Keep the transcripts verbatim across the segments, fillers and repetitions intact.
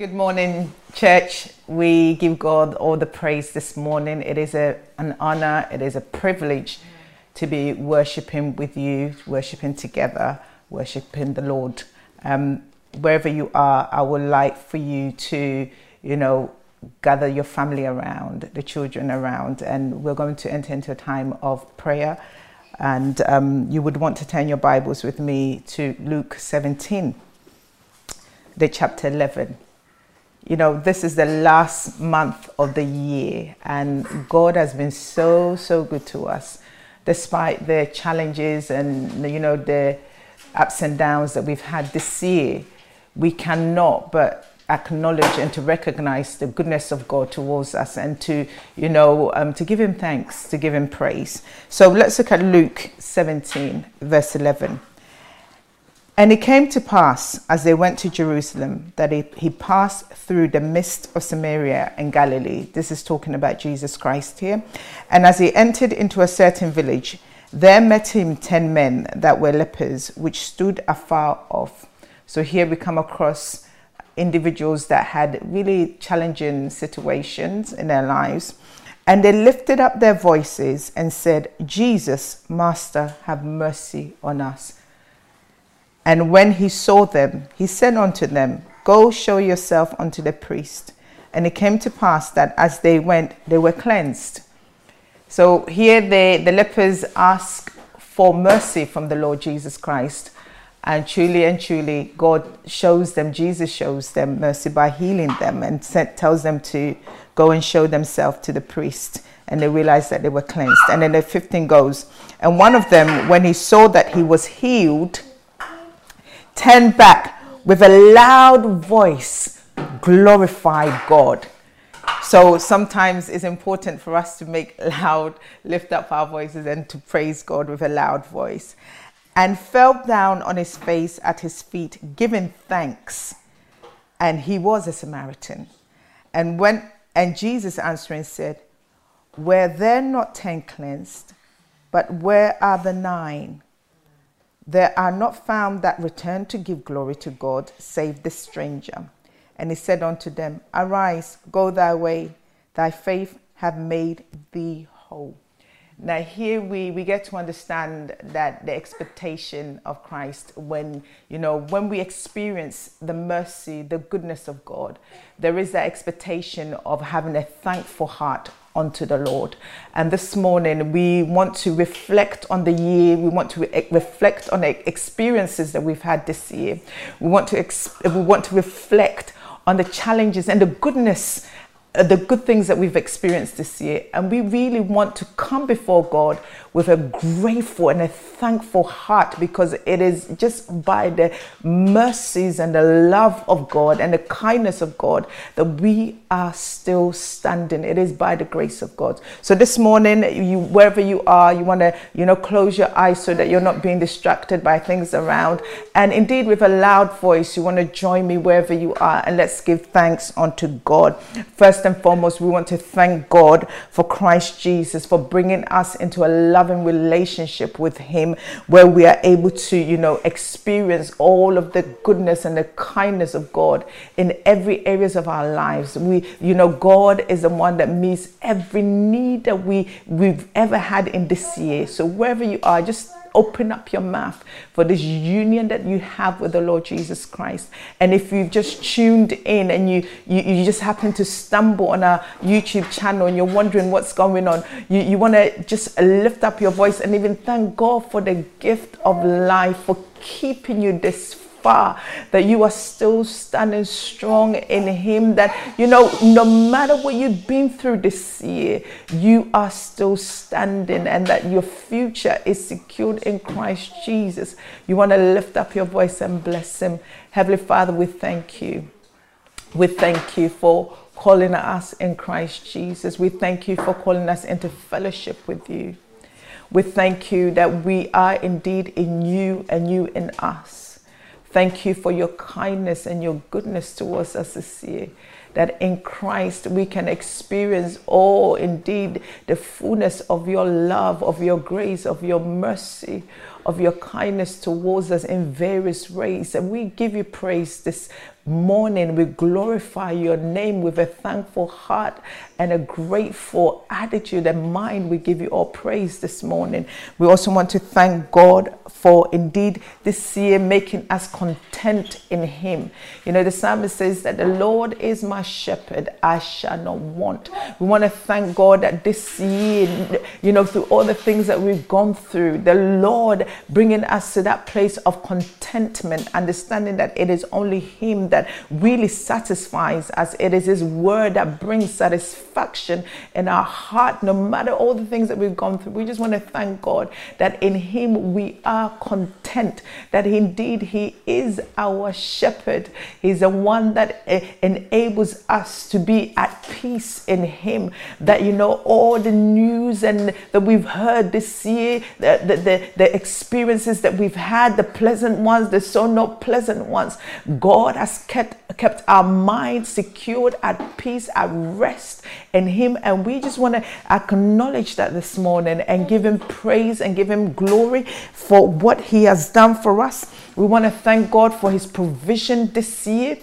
Good morning, church. We give God all the praise this morning. It is a, an honor, it is a privilege to be worshiping with you, worshiping together, worshiping the Lord. Um, wherever you are, I would like for you to, you know, gather your family around, the children around, and we're going to enter into a time of prayer. And um, you would want to turn your Bibles with me to Luke seventeen, the chapter eleven. You know, this is the last month of the year, and God has been so, so good to us, despite the challenges and, you know, the ups and downs that we've had this year. We cannot but acknowledge and to recognize the goodness of God towards us, and to, you know, um, to give him thanks, to give him praise. So let's look at Luke seventeen, verse eleven. And it came to pass, as they went to Jerusalem, that he, he passed through the midst of Samaria and Galilee. This is talking about Jesus Christ here. And as he entered into a certain village, there met him ten men that were lepers, which stood afar off. So here we come across individuals that had really challenging situations in their lives. And they lifted up their voices and said, "Jesus, Master, have mercy on us." And when he saw them, he said unto them, "Go show yourself unto the priest." And it came to pass that as they went, they were cleansed. So here they, the lepers ask for mercy from the Lord Jesus Christ. And truly and truly, God shows them, Jesus shows them mercy by healing them, and tells them to go and show themselves to the priest. And they realized that they were cleansed. And then the fifteen goes, and one of them, when he saw that he was healed, turned back with a loud voice, glorified God. So sometimes it's important for us to make loud, lift up our voices and to praise God with a loud voice. And fell down on his face at his feet, giving thanks. And he was a Samaritan. And when and Jesus answering said, "Were there not ten cleansed? But where are the nine? There are not found that return to give glory to God, save this stranger." And he said unto them, "Arise, go thy way, thy faith hath made thee whole." Now here we, we get to understand that the expectation of Christ, when, you know, when we experience the mercy, the goodness of God, there is that expectation of having a thankful heart unto the Lord. And this morning we want to reflect on the year. We want to re reflect on the experiences that we've had this year. We want to ex we want to reflect on the challenges and the goodness, uh, the good things that we've experienced this year. And we really want to come before God with a grateful and a thankful heart, because it is just by the mercies and the love of God and the kindness of God that we are still standing. It is by the grace of God. So this morning, you, wherever you are, you want to, you know, close your eyes so that you're not being distracted by things around. And indeed, with a loud voice, you want to join me wherever you are, and let's give thanks unto God. First and foremost, we want to thank God for Christ Jesus, for bringing us into a love loving relationship with him, where we are able to, you know, experience all of the goodness and the kindness of God in every areas of our lives. We, you know, God is the one that meets every need that we we've ever had in this year. So wherever you are, just open up your mouth for this union that you have with the Lord Jesus Christ. And if you've just tuned in and you, you, you just happen to stumble on our YouTube channel and you're wondering what's going on, you, you want to just lift up your voice and even thank God for the gift of life, for keeping you this far, that you are still standing strong in him, that, you know, no matter what you've been through this year, you are still standing, and that your future is secured in Christ Jesus. You want to lift up your voice and bless him. Heavenly Father, we thank you. We thank you for calling us in Christ Jesus. We thank you for calling us into fellowship with you. We thank you that we are indeed in you and you in us. Thank you for your kindness and your goodness towards us this year, that in Christ we can experience all, indeed, the fullness of your love, of your grace, of your mercy, of your kindness towards us in various ways. And we give you praise this morning. We glorify your name with a thankful heart and a grateful attitude and mind. We give you all praise this morning. We also want to thank God for indeed this year making us content in him. You know, the psalmist says that the Lord is my shepherd, I shall not want. We want to thank God that this year, you know, through all the things that we've gone through, the Lord bringing us to that place of contentment, understanding that it is only him that That really satisfies us. It is his word that brings satisfaction in our heart, no matter all the things that we've gone through. We just want to thank God that in him we are content, that indeed he is our shepherd. He's the one that enables us to be at peace in him, that, you know, all the news and that we've heard this year, the, the, the, the experiences that we've had, the pleasant ones, the so not pleasant ones, God has kept kept our minds secured, at peace, at rest in him. And we just want to acknowledge that this morning and give him praise and give him glory for what he has done for us. We want to thank God for his provision this year.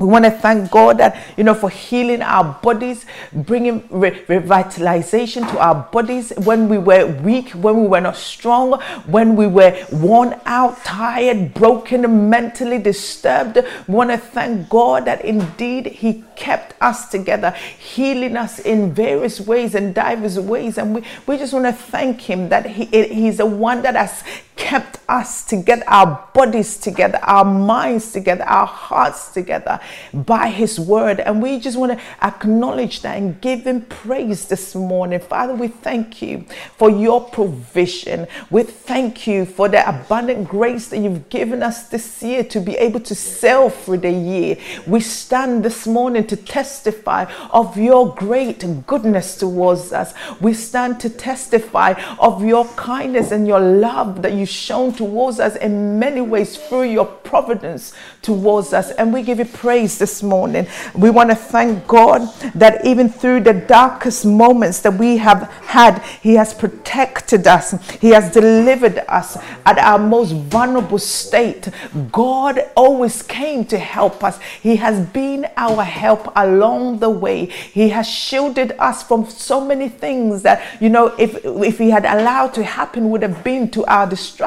We want to thank God that, you know, for healing our bodies, bringing re- revitalization to our bodies when we were weak, when we were not strong, when we were worn out, tired, broken, mentally disturbed. We want to thank God that indeed he kept us together, healing us in various ways and diverse ways. And we, we just want to thank him that he, he's the one that has kept us together, our bodies together, our minds together, our hearts together by his word. And we just want to acknowledge that and give him praise this morning. Father, we thank you for your provision. We thank you for the abundant grace that you've given us this year to be able to sail through the year. We stand this morning to testify of your great goodness towards us. We stand to testify of your kindness and your love that you shown towards us in many ways through your providence towards us. And we give you praise this morning. We want to thank God that even through the darkest moments that we have had, he has protected us. He has delivered us at our most vulnerable state. God always came to help us. He has been our help along the way. He has shielded us from so many things that, you know, if, if he had allowed to happen, would have been to our destruction.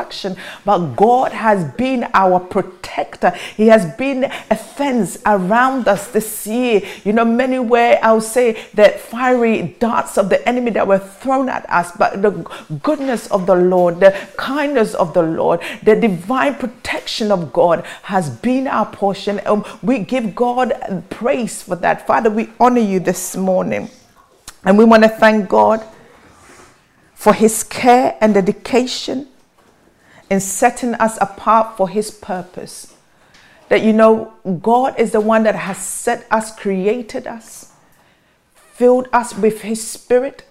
But God has been our protector. He has been a fence around us this year. You know, many were, I would say, the fiery darts of the enemy that were thrown at us, but the goodness of the Lord, the kindness of the Lord, the divine protection of God has been our portion, and we give God praise for that. Father, we honor you this morning, and we want to thank God for his care and dedication in setting us apart for his purpose. That, you know, God is the one that has set us, created us, filled us with his spirit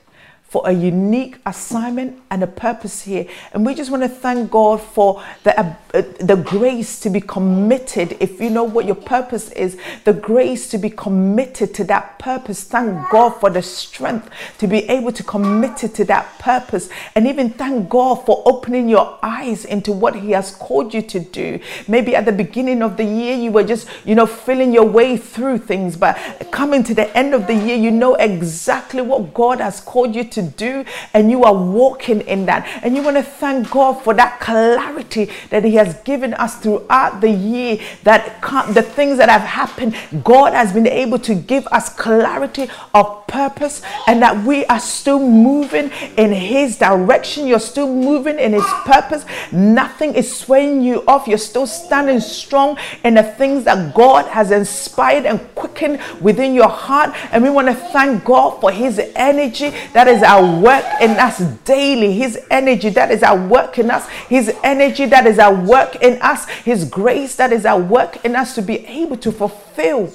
for a unique assignment and a purpose here. And we just want to thank God for the, uh, the grace to be committed. If you know what your purpose is, the grace to be committed to that purpose. Thank God for the strength to be able to commit it to that purpose. And even thank God for opening your eyes into what he has called you to do. Maybe at the beginning of the year, you were just, you know, feeling your way through things, but coming to the end of the year, you know exactly what God has called you to do, and you are walking in that. And you want to thank God for that clarity that he has given us throughout the year, that the things that have happened, God has been able to give us clarity of purpose, and that we are still moving in his direction. You're still moving in his purpose. Nothing is swaying you off. You're still standing strong in the things that God has inspired and quickened within your heart. And we want to thank God for his energy that is our work in us daily, his energy that is our work in us, his energy that is our work in us, his grace that is our work in us to be able to fulfill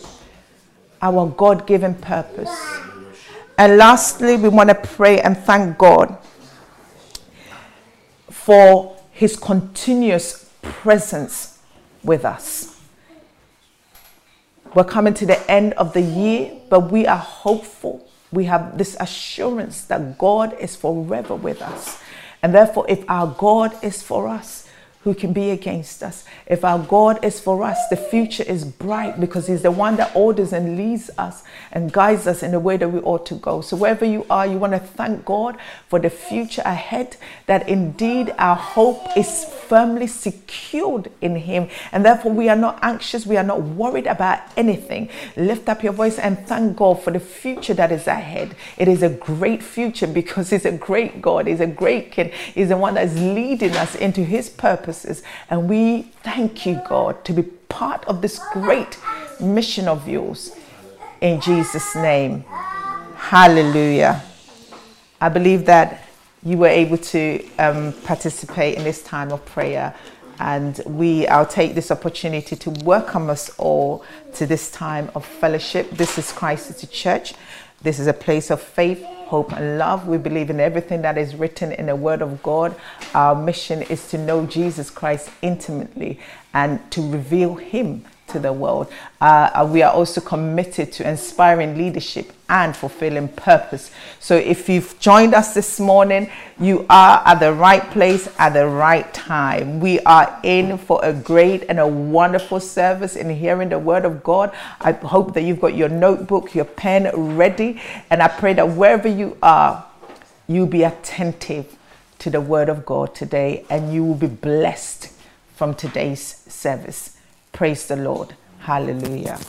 our God-given purpose. And lastly, we want to pray and thank God for his continuous presence with us. We're coming to the end of the year, but we are hopeful. We have this assurance that God is forever with us. And therefore, if our God is for us, who can be against us? If our God is for us, the future is bright, because he's the one that orders and leads us and guides us in the way that we ought to go. So wherever you are, you want to thank God for the future ahead, that indeed our hope is firmly secured in him. And therefore we are not anxious, we are not worried about anything. Lift up your voice and thank God for the future that is ahead. It is a great future, because he's a great God, he's a great King, he's the one that is leading us into his purpose. And we thank you, God, to be part of this great mission of yours. In Jesus' name. Hallelujah. I believe that you were able to um, participate in this time of prayer. And we, I'll take this opportunity to welcome us all to this time of fellowship. This is Christ City Church. This is a place of faith, hope and love. We believe in everything that is written in the Word of God. Our mission is to know Jesus Christ intimately and to reveal him to the world. Uh, we are also committed to inspiring leadership and fulfilling purpose. So if you've joined us this morning, you are at the right place at the right time. We are in for a great and a wonderful service in hearing the word of God. I hope that you've got your notebook, your pen ready, and I pray that wherever you are, you'll be attentive to the word of God today, and you will be blessed from today's service. Praise the Lord. Hallelujah.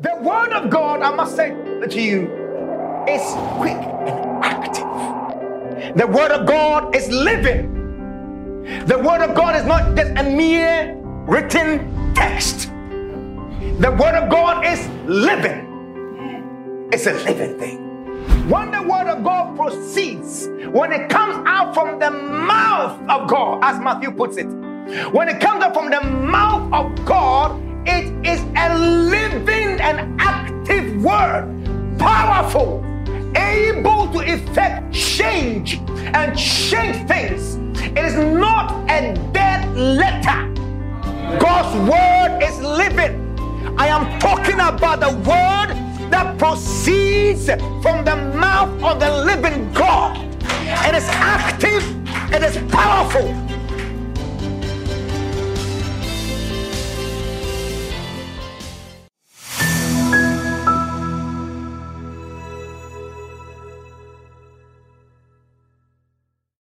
The word of God, I must say to you, is quick and active. The word of God is living. The word of God is not just a mere written text. The word of God is living. It's a living thing. When the word of God proceeds, when it comes out from the mouth of God, as Matthew puts it, when it comes out from the mouth of God, it is a living and active word, powerful, able to effect change and change things. It is not a dead letter. God's word is living. I am talking about the word that proceeds from the mouth of the living God. It is active, it is powerful.